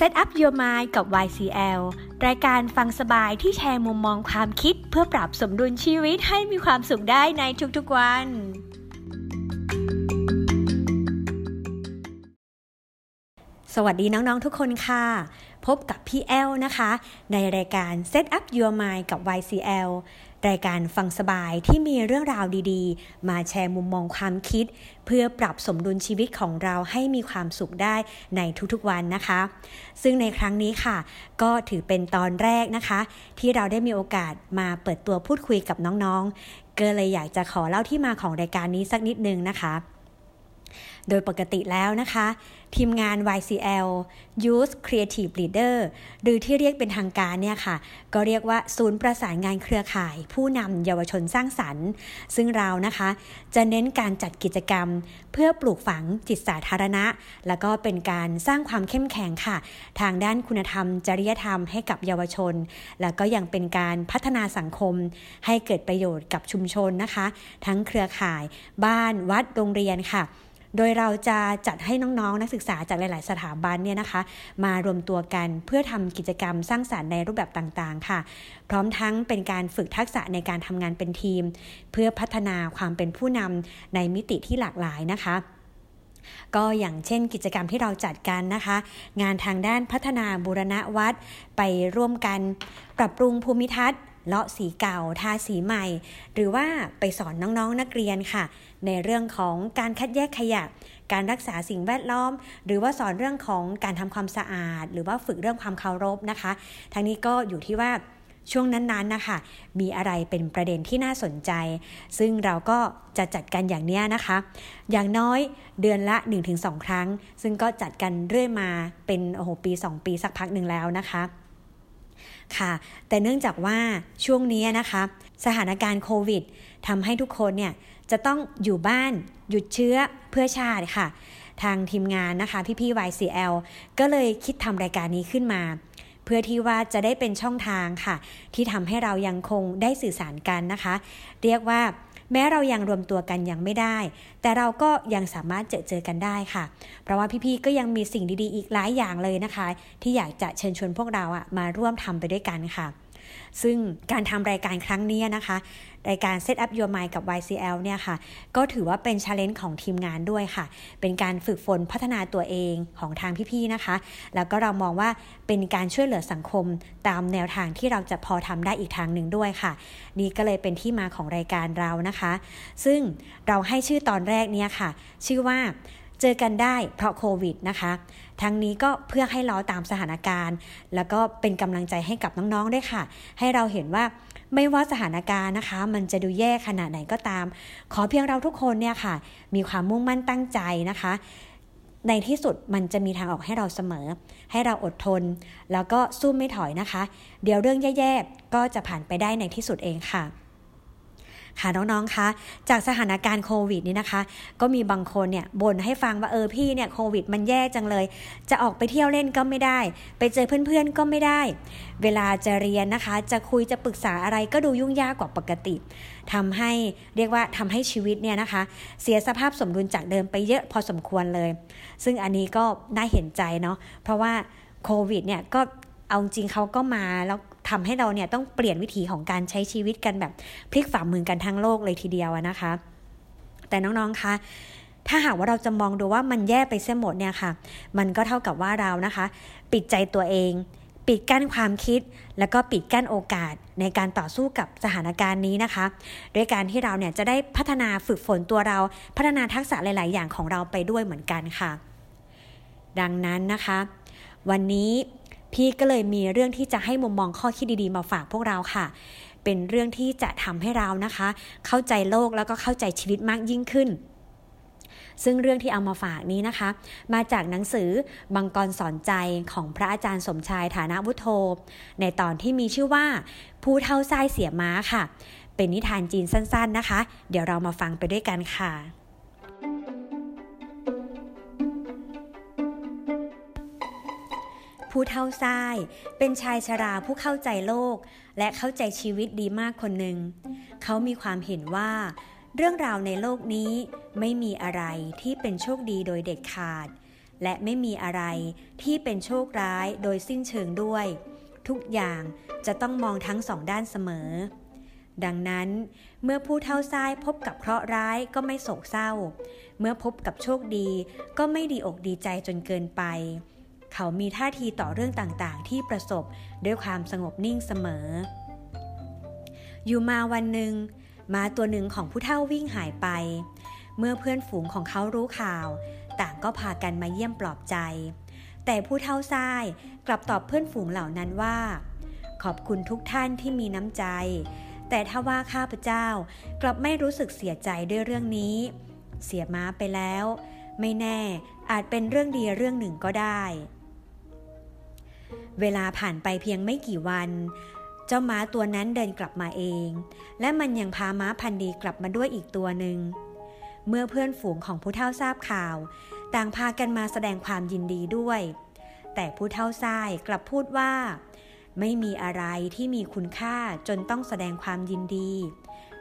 Set Up Your Mind กับ YCL รายการฟังสบายที่แชร์มุมมองความคิดเพื่อปรับสมดุลชีวิตให้มีความสุขได้ในทุกๆวันสวัสดีน้องๆทุกคนค่ะพบกับพี่แอลนะคะในรายการ Set Up Your Mind กับ YCL รายการฟังสบายที่มีเรื่องราวดีๆมาแชร์มุมมองความคิดเพื่อปรับสมดุลชีวิตของเราให้มีความสุขได้ในทุกๆวันนะคะซึ่งในครั้งนี้ค่ะก็ถือเป็นตอนแรกนะคะที่เราได้มีโอกาสมาเปิดตัวพูดคุยกับน้องๆก็เลยอยากจะขอเล่าที่มาของรายการนี้สักนิดนึงนะคะโดยปกติแล้วนะคะทีมงาน YCL Youth Creative Leader หรือที่เรียกเป็นทางการเนี่ยค่ะก็เรียกว่าศูนย์ประสานงานเครือข่ายผู้นำเยาวชนสร้างสรรค์ซึ่งเรานะคะจะเน้นการจัดกิจกรรมเพื่อปลูกฝังจิตสาธารณะแล้วก็เป็นการสร้างความเข้มแข็งค่ะทางด้านคุณธรรมจริยธรรมให้กับเยาวชนแล้วก็ยังเป็นการพัฒนาสังคมให้เกิดประโยชน์กับชุมชนนะคะทั้งเครือข่ายบ้านวัดโรงเรียนค่ะโดยเราจะจัดให้น้องๆนักศึกษาจากหลายๆสถาบันเนี่ยนะคะมารวมตัวกันเพื่อทำกิจกรรมสร้างสรรค์ในรูปแบบต่างๆค่ะพร้อมทั้งเป็นการฝึกทักษะในการทำงานเป็นทีมเพื่อพัฒนาความเป็นผู้นำในมิติที่หลากหลายนะคะก็อย่างเช่นกิจกรรมที่เราจัดกันนะคะงานทางด้านพัฒนาบูรณะวัดไปร่วมกันปรับปรุงภูมิทัศน์เลาะสีเก่าทาสีใหม่หรือว่าไปสอนน้องๆนักเรียนค่ะในเรื่องของการคัดแยกขยะการรักษาสิ่งแวดล้อมหรือว่าสอนเรื่องของการทำความสะอาดหรือว่าฝึกเรื่องความเคารพนะคะทั้งนี้ก็อยู่ที่ว่าช่วงนั้นๆนะคะมีอะไรเป็นประเด็นที่น่าสนใจซึ่งเราก็จะจัดกันอย่างเนี้ยนะคะอย่างน้อยเดือนละ 1-2 ครั้งซึ่งก็จัดกันเรื่อยมาเป็นปี2ปีสักพักนึงแล้วนะคะค่ะแต่เนื่องจากว่าช่วงนี้นะคะสถานการณ์โควิดทำให้ทุกคนเนี่ยจะต้องอยู่บ้านหยุดเชื้อเพื่อชาติค่ะทางทีมงานนะคะพี่ๆ YCL ก็เลยคิดทำรายการนี้ขึ้นมาเพื่อที่ว่าจะได้เป็นช่องทางค่ะที่ทำให้เรายังคงได้สื่อสารกันนะคะเรียกว่าแม้เรายังรวมตัวกันยังไม่ได้แต่เราก็ยังสามารถเจอกันได้ค่ะเพราะว่าพี่ๆก็ยังมีสิ่งดีๆอีกหลายอย่างเลยนะคะที่อยากจะเชิญชวนพวกเรามาร่วมทำไปด้วยกันค่ะซึ่งการทำรายการครั้งนี้นะคะรายการ Set Up Your Mind กับ YCL เนี่ยค่ะก็ถือว่าเป็น challenge ของทีมงานด้วยค่ะเป็นการฝึกฝนพัฒนาตัวเองของทางพี่ๆนะคะแล้วก็เรามองว่าเป็นการช่วยเหลือสังคมตามแนวทางที่เราจะพอทำได้อีกทางหนึ่งด้วยค่ะนี่ก็เลยเป็นที่มาของรายการเรานะคะซึ่งเราให้ชื่อตอนแรกเนี่ยค่ะชื่อว่าเจอกันได้เพราะโควิดนะคะทั้งนี้ก็เพื่อให้เราตามสถานการณ์แล้วก็เป็นกำลังใจให้กับน้องๆด้วยค่ะให้เราเห็นว่าไม่ว่าสถานการณ์นะคะมันจะดูแย่ขนาดไหนก็ตามขอเพียงเราทุกคนเนี่ยค่ะมีความมุ่งมั่นตั้งใจนะคะในที่สุดมันจะมีทางออกให้เราเสมอให้เราอดทนแล้วก็สู้ไม่ถอยนะคะเดี๋ยวเรื่องแย่ๆก็จะผ่านไปได้ในที่สุดเองค่ะค่ะน้องๆคะจากสถานการณ์โควิดนี่นะคะก็มีบางคนเนี่ยบ่นให้ฟังว่าพี่เนี่ยโควิดมันแย่จังเลยจะออกไปเที่ยวเล่นก็ไม่ได้ไปเจอเพื่อนๆก็ไม่ได้เวลาจะเรียนนะคะจะคุยจะปรึกษาอะไรก็ดูยุ่งยากกว่าปกติทำให้ชีวิตเนี่ยนะคะเสียสภาพสมดุลจากเดิมไปเยอะพอสมควรเลยซึ่งอันนี้ก็น่าเห็นใจเนาะเพราะว่าโควิดเนี่ยก็เอาจริงเขาก็มาแล้วทำให้เราเนี่ยต้องเปลี่ยนวิถีของการใช้ชีวิตกันแบบพลิกฝ่ามือกันทั้งโลกเลยทีเดียวนะคะแต่น้องๆคะถ้าหากว่าเราจะมองดูว่ามันแย่ไปเสียหมดเนี่ยค่ะมันก็เท่ากับว่าเรานะคะปิดใจตัวเองปิดกั้นความคิดแล้วก็ปิดกั้นโอกาสในการต่อสู้กับสถานการณ์นี้นะคะด้วยการที่เราเนี่ยจะได้พัฒนาฝึกฝนตัวเราพัฒนาทักษะหลายๆอย่างของเราไปด้วยเหมือนกันค่ะดังนั้นนะคะวันนี้พี่ก็เลยมีเรื่องที่จะให้มุมมองข้อคิดดีๆมาฝากพวกเราค่ะเป็นเรื่องที่จะทำให้เรานะคะเข้าใจโลกแล้วก็เข้าใจชีวิตมากยิ่งขึ้นซึ่งเรื่องที่เอามาฝากนี้นะคะมาจากหนังสือมังกรสอนใจของพระอาจารย์สมชายฐานะวุฒโธในตอนที่มีชื่อว่าผู้เฒ่าทรายเสียม้าค่ะเป็นนิทานจีนสั้นๆนะคะเดี๋ยวเรามาฟังไปด้วยกันค่ะผู้เฒ่าทรายเป็นชายชราผู้เข้าใจโลกและเข้าใจชีวิตดีมากคนหนึ่งเขามีความเห็นว่าเรื่องราวในโลกนี้ไม่มีอะไรที่เป็นโชคดีโดยเด็ดขาด และไม่มีอะไรที่เป็นโชคร้ายโดยสิ้นเชิงด้วยทุกอย่างจะต้องมองทั้งสองด้านเสมอดังนั้นเมื่อผู้เฒ่าทรายพบกับเคราะห์ร้ายก็ไม่โศกเศร้าเมื่อพบกับโชคดีก็ไม่ดีอกดีใจจนเกินไปเขามีท่าทีต่อเรื่องต่างๆที่ประสบด้วยความสงบนิ่งเสมออยู่มาวันหนึ่งม้าตัวหนึ่งของผู้เฒ่าวิ่งหายไปเมื่อเพื่อนฝูงของเขารู้ข่าวต่างก็พากันมาเยี่ยมปลอบใจแต่ผู้เฒ่าทรายกลับตอบเพื่อนฝูงเหล่านั้นว่าขอบคุณทุกท่านที่มีน้ำใจแต่ถ้าว่าข้าพเจ้ากลับไม่รู้สึกเสียใจด้วยเรื่องนี้เสียม้าไปแล้วไม่แน่อาจเป็นเรื่องดีเรื่องหนึ่งก็ได้เวลาผ่านไปเพียงไม่กี่วันเจ้าม้าตัวนั้นเดินกลับมาเองและมันยังพาม้าพันธุ์ดีกลับมาด้วยอีกตัวหนึ่งเมื่อเพื่อนฝูงของผู้เฒ่าทราบข่าวต่างพากันมาแสดงความยินดีด้วยแต่ผู้เฒ่าทรายกลับพูดว่าไม่มีอะไรที่มีคุณค่าจนต้องแสดงความยินดี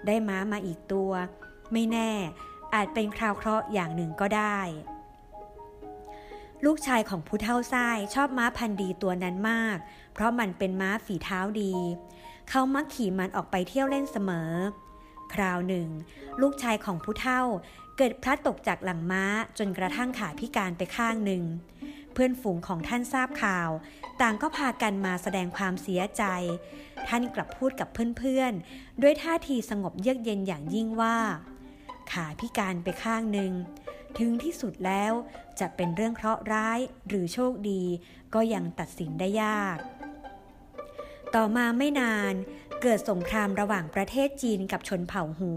ได้ม้ามาอีกตัวไม่แน่อาจเป็นคราวเคราะห์อย่างหนึ่งก็ได้ลูกชายของผู้เฒ่าทรายชอบม้าพันธุ์ดีตัวนั้นมากเพราะมันเป็นม้าฝีเท้าดีเขามักขี่มันออกไปเที่ยวเล่นเสมอคราวหนึ่งลูกชายของผู้เฒ่าเกิดพลัดตกจากหลังม้าจนกระทั่งขาพิการไปข้างหนึ่งเพื่อนฝูงของท่านทราบข่าวต่างก็พากันมาแสดงความเสียใจท่านกลับพูดกับเพื่อนๆด้วยท่าทีสงบเยือกเย็นอย่างยิ่งว่าขาพิการไปข้างหนึ่งถึงที่สุดแล้วจะเป็นเรื่องเคราะห์ร้ายหรือโชคดีก็ยังตัดสินได้ยากต่อมาไม่นานเกิดสงครามระหว่างประเทศจีนกับชนเผ่าหู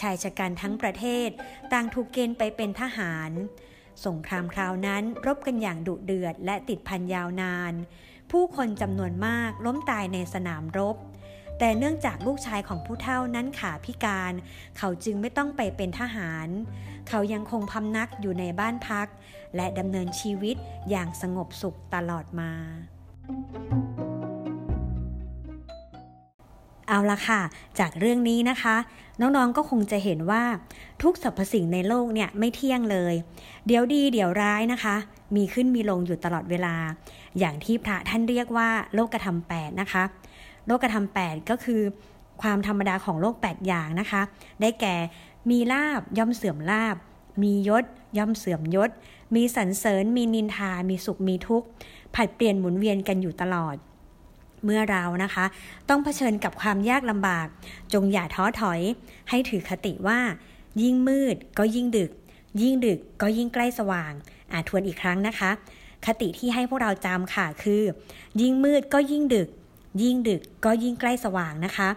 ชายชะกันทั้งประเทศต่างถูกเกณฑ์ไปเป็นทหารสงครามคราวนั้นรบกันอย่างดุเดือดและติดพันยาวนานผู้คนจำนวนมากล้มตายในสนามรบแต่เนื่องจากลูกชายของผู้เฒ่านั้นขาพิการเขาจึงไม่ต้องไปเป็นทหารเขายังคงพำนักอยู่ในบ้านพักและดำเนินชีวิตอย่างสงบสุขตลอดมาเอาละค่ะจากเรื่องนี้นะคะน้องๆก็คงจะเห็นว่าทุกสรรพสิ่งในโลกเนี่ยไม่เที่ยงเลยเดี๋ยวดีเดี๋ยวร้ายนะคะมีขึ้นมีลงอยู่ตลอดเวลาอย่างที่พระท่านเรียกว่าโลกธรรม8นะคะโลกธรรม8ก็คือความธรรมดาของโลก8อย่างนะคะได้แก่มีลาภย่อมเสื่อมลาภมียศย่อมเสื่อมยศมีสรรเสริญมีนินทามีสุขมีทุกข์ผัดเปลี่ยนหมุนเวียนกันอยู่ตลอดเมื่อเรานะคะต้องเผชิญกับความยากลำบากจงอย่าท้อถอยให้ถือคติว่ายิ่งมืดก็ยิ่งดึกยิ่งดึกก็ยิ่งใกล้สว่างทวนอีกครั้งนะคะคติที่ให้พวกเราจำค่ะคือยิ่งมืดก็ยิ่งดึกยิ่งดึกก็ยิ่งใกล้สว่างนะคะ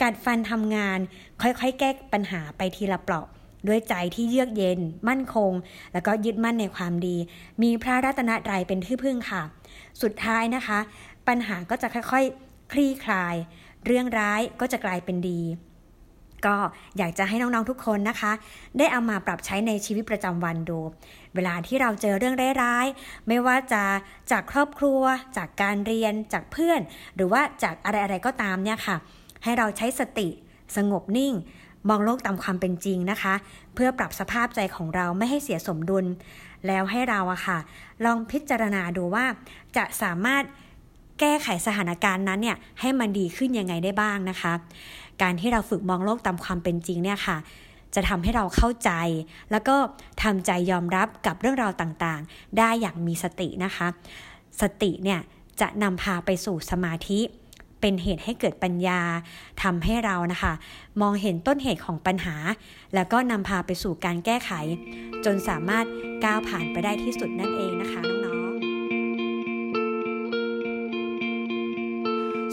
กัดฟันทำงานค่อยๆแก้ปัญหาไปทีละเปราะด้วยใจที่เยือกเย็นมั่นคงแล้วก็ยึดมั่นในความดีมีพระรัตนตรัยเป็นที่พึ่งค่ะสุดท้ายนะคะปัญหาก็จะค่อยๆคลี่คลายเรื่องร้ายก็จะกลายเป็นดีก็อยากจะให้น้องๆทุกคนนะคะได้เอามาปรับใช้ในชีวิตประจำวันดูเวลาที่เราเจอเรื่องร้ายๆไม่ว่าจะจากครอบครัวจากการเรียนจากเพื่อนหรือว่าจากอะไรๆก็ตามเนี่ยค่ะให้เราใช้สติสงบนิ่งมองโลกตามความเป็นจริงนะคะเพื่อปรับสภาพใจของเราไม่ให้เสียสมดุลแล้วให้เราค่ะลองพิจารณาดูว่าจะสามารถแก้ไขสถานการณ์นั้นเนี่ยให้มันดีขึ้นยังไงได้บ้างนะคะการที่เราฝึกมองโลกตามความเป็นจริงเนี่ยค่ะจะทำให้เราเข้าใจแล้วก็ทำใจยอมรับกับเรื่องราวต่างๆได้อย่างมีสตินะคะสติเนี่ยจะนำพาไปสู่สมาธิเป็นเหตุให้เกิดปัญญาทำให้เรานะคะมองเห็นต้นเหตุของปัญหาแล้วก็นำพาไปสู่การแก้ไขจนสามารถก้าวผ่านไปได้ที่สุดนั่นเองนะคะน้องๆ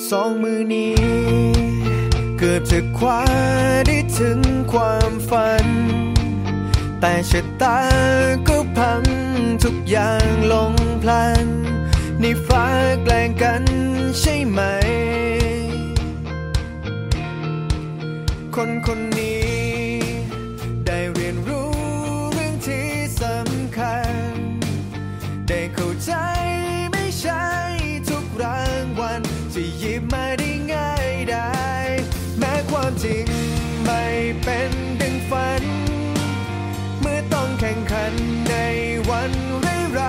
สองมือนี้เกือบจะคว้าได้ถึงความฝันแต่ชะตาก็พังทุกอย่างลงพลันในฟ้าแกล้งกันใช่ไหมคนคนนี้ได้เรียนรู้เรื่องที่สำคัญได้เข้าใจไม่ใช่ทุกรางวัลจะหยิบมาได้ง่ายได้แม้ความจริงไม่เป็นดังฝันเมื่อต้องแข่งขันในวันร้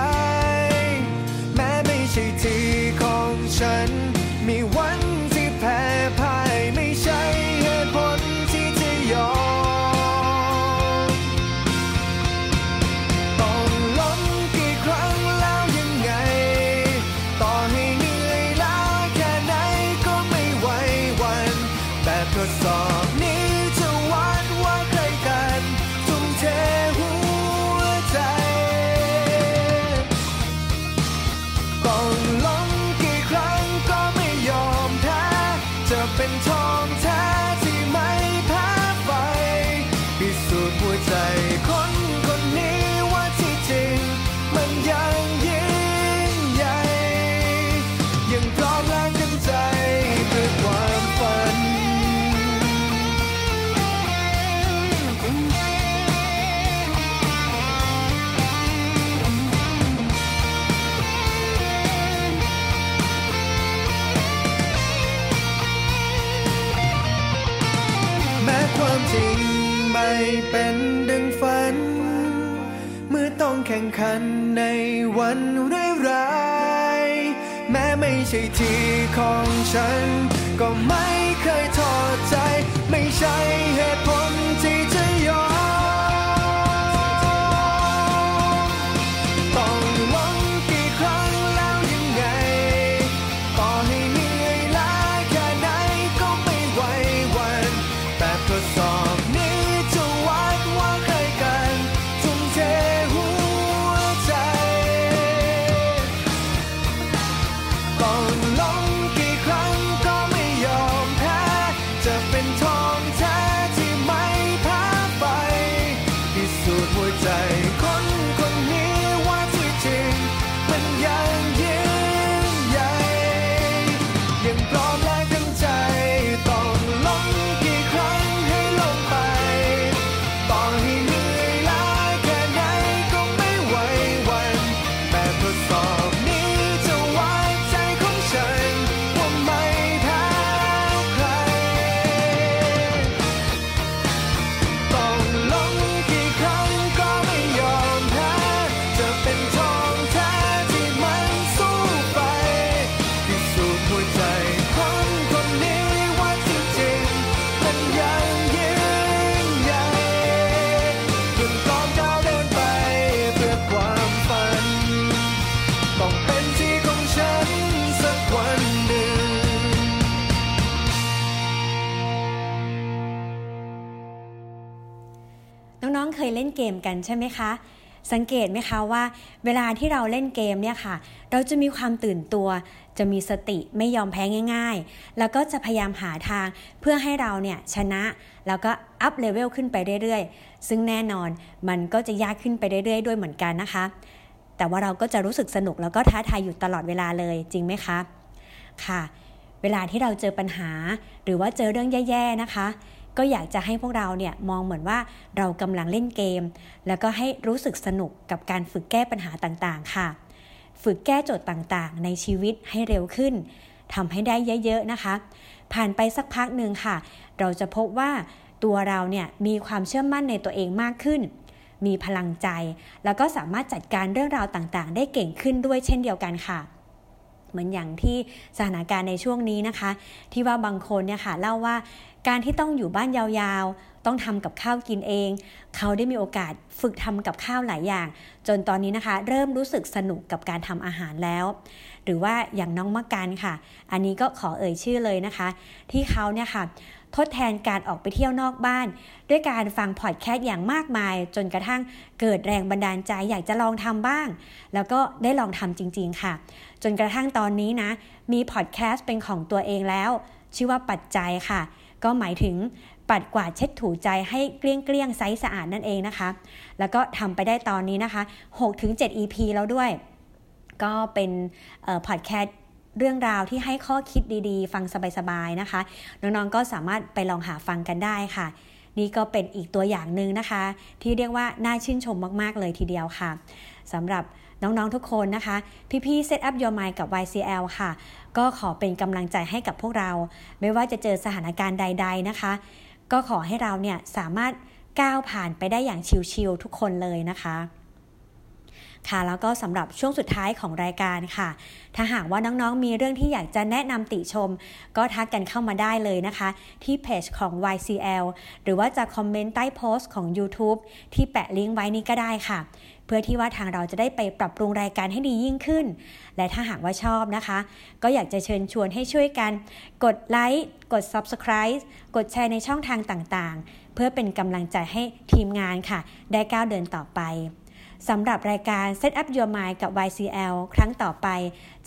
าย เป็นดังฝันเมื่อต้องแข่งขันในวันร้ายแม้ไม่ใช่ทีของฉันก็ไม่เคยท้อใจไม่ใช่เหตุผลที่จะยอมต้องล้มกี่ครั้งแล้วยังไงต่อให้เหนื่อยล้าแค่ไหนก็ไม่ไหววันแต่ทดสอบนี้จะวัดว่าใครกันทุ่มเทหัวใจต้องล้มกี่ครั้งก็ไม่ยอมแพ้จะเป็นทองแท้ที่ไม่แพ้ไปพิสูจน์หัวใจคนนี้ว่าที่จริงมันยังยิ่งใหญ่ยังพร้อมและตั้งใจต้องล้มกี่ครั้งให้ลงไปต่อให้เหนื่อยล้าแค่ไหนก็ไม่ไหววันแต่ทดสอบนี้จะวัดใจของฉันว่าไม่แพ้ใครต้องล้มกี่ครั้งก็ไม่ยอมแพ้จะเป็นทองแท้ที่มันสู้ไปพิสูจน์หัวใจคนนี้ว่าที่จริงมันยังยิ่งใหญ่จนพร้อมก้าวเดินไปเพื่อความฝันต้องเป็นที่ของฉันสักวันหนึ่งน้องๆเคยเล่นเกมกันใช่ไหมคะสังเกตไหมคะว่าเวลาที่เราเล่นเกมเนี่ยค่ะเราจะมีความตื่นตัวจะมีสติไม่ยอมแพ้ง่ายๆแล้วก็จะพยายามหาทางเพื่อให้เราเนี่ยชนะแล้วก็อัพเลเวลขึ้นไปเรื่อยๆซึ่งแน่นอนมันก็จะยากขึ้นไปเรื่อยๆด้วยเหมือนกันนะคะแต่ว่าเราก็จะรู้สึกสนุกแล้วก็ท้าทายอยู่ตลอดเวลาเลยจริงไหมคะค่ะเวลาที่เราเจอปัญหาหรือว่าเจอเรื่องแย่ๆนะคะก็อยากจะให้พวกเราเนี่ยมองเหมือนว่าเรากำลังเล่นเกมแล้วก็ให้รู้สึกสนุกกับการฝึกแก้ปัญหาต่างๆค่ะฝึกแก้โจทย์ต่างๆในชีวิตให้เร็วขึ้นทำให้ได้เยอะๆนะคะผ่านไปสักพักหนึ่งค่ะเราจะพบว่าตัวเราเนี่ยมีความเชื่อมั่นในตัวเองมากขึ้นมีพลังใจแล้วก็สามารถจัดการเรื่องราวต่างๆได้เก่งขึ้นด้วยเช่นเดียวกันค่ะเหมือนอย่างที่สถานการณ์ในช่วงนี้นะคะที่ว่าบางคนเนี่ยค่ะเล่าว่าการที่ต้องอยู่บ้านยาวๆต้องทำกับข้าวกินเองเขาได้มีโอกาสฝึกทำกับข้าวหลายอย่างจนตอนนี้นะคะเริ่มรู้สึกสนุกกับการทำอาหารแล้วหรือว่าอย่างน้องมะกันค่ะอันนี้ก็ขอเอ่ยชื่อเลยนะคะที่เขาเนี่ยค่ะทดแทนการออกไปเที่ยวนอกบ้านด้วยการฟังพอดแคสต์อย่างมากมายจนกระทั่งเกิดแรงบันดาลใจอยากจะลองทำบ้างแล้วก็ได้ลองทำจริงๆค่ะจนกระทั่งตอนนี้นะมีพอดแคสต์เป็นของตัวเองแล้วชื่อว่าปัดใจค่ะก็หมายถึงปัดกวาดเช็ดถูใจให้เกลี้ยงๆใสสะอาดนั่นเองนะคะแล้วก็ทำไปได้ตอนนี้นะคะ 6-7 EP แล้วด้วยก็เป็นพอดแคสต์เรื่องราวที่ให้ข้อคิดดีๆฟังสบายๆนะคะน้องๆก็สามารถไปลองหาฟังกันได้ค่ะนี่ก็เป็นอีกตัวอย่างนึงนะคะที่เรียกว่าน่าชื่นชมมากๆเลยทีเดียวค่ะสำหรับน้องๆทุกคนนะคะพี่ๆ Set Up Your Mind กับ YCL ค่ะก็ขอเป็นกำลังใจให้กับพวกเราไม่ว่าจะเจอสถานการณ์ใดๆนะคะก็ขอให้เราเนี่ยสามารถก้าวผ่านไปได้อย่างชิลๆทุกคนเลยนะคะค่ะแล้วก็สำหรับช่วงสุดท้ายของรายการค่ะถ้าหากว่าน้องๆมีเรื่องที่อยากจะแนะนำติชมก็ทักกันเข้ามาได้เลยนะคะที่เพจของ YCL หรือว่าจะคอมเมนต์ใต้โพสต์ของ YouTube ที่แปะลิงก์ไว้นี้ก็ได้ค่ะเพื่อที่ว่าทางเราจะได้ไปปรับปรุงรายการให้ดียิ่งขึ้นและถ้าหากว่าชอบนะคะก็อยากจะเชิญชวนให้ช่วยกันกดไลค์กด Subscribe กดแชร์ในช่องทางต่างๆเพื่อเป็นกำลังใจให้ทีมงานค่ะได้ก้าวเดินต่อไปสำหรับรายการ Set Up Your Mind กับ YCL ครั้งต่อไป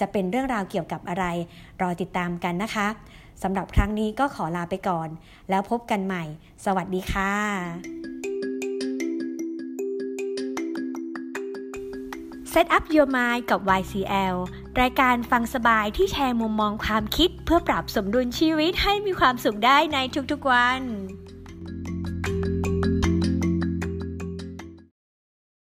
จะเป็นเรื่องราวเกี่ยวกับอะไรรอติดตามกันนะคะสำหรับครั้งนี้ก็ขอลาไปก่อนแล้วพบกันใหม่สวัสดีค่ะSet Up Your Mind กับ YCL รายการฟังสบายที่แชร์มุมมองความคิดเพื่อปรับสมดุลชีวิตให้มีความสุขได้ในทุกๆวัน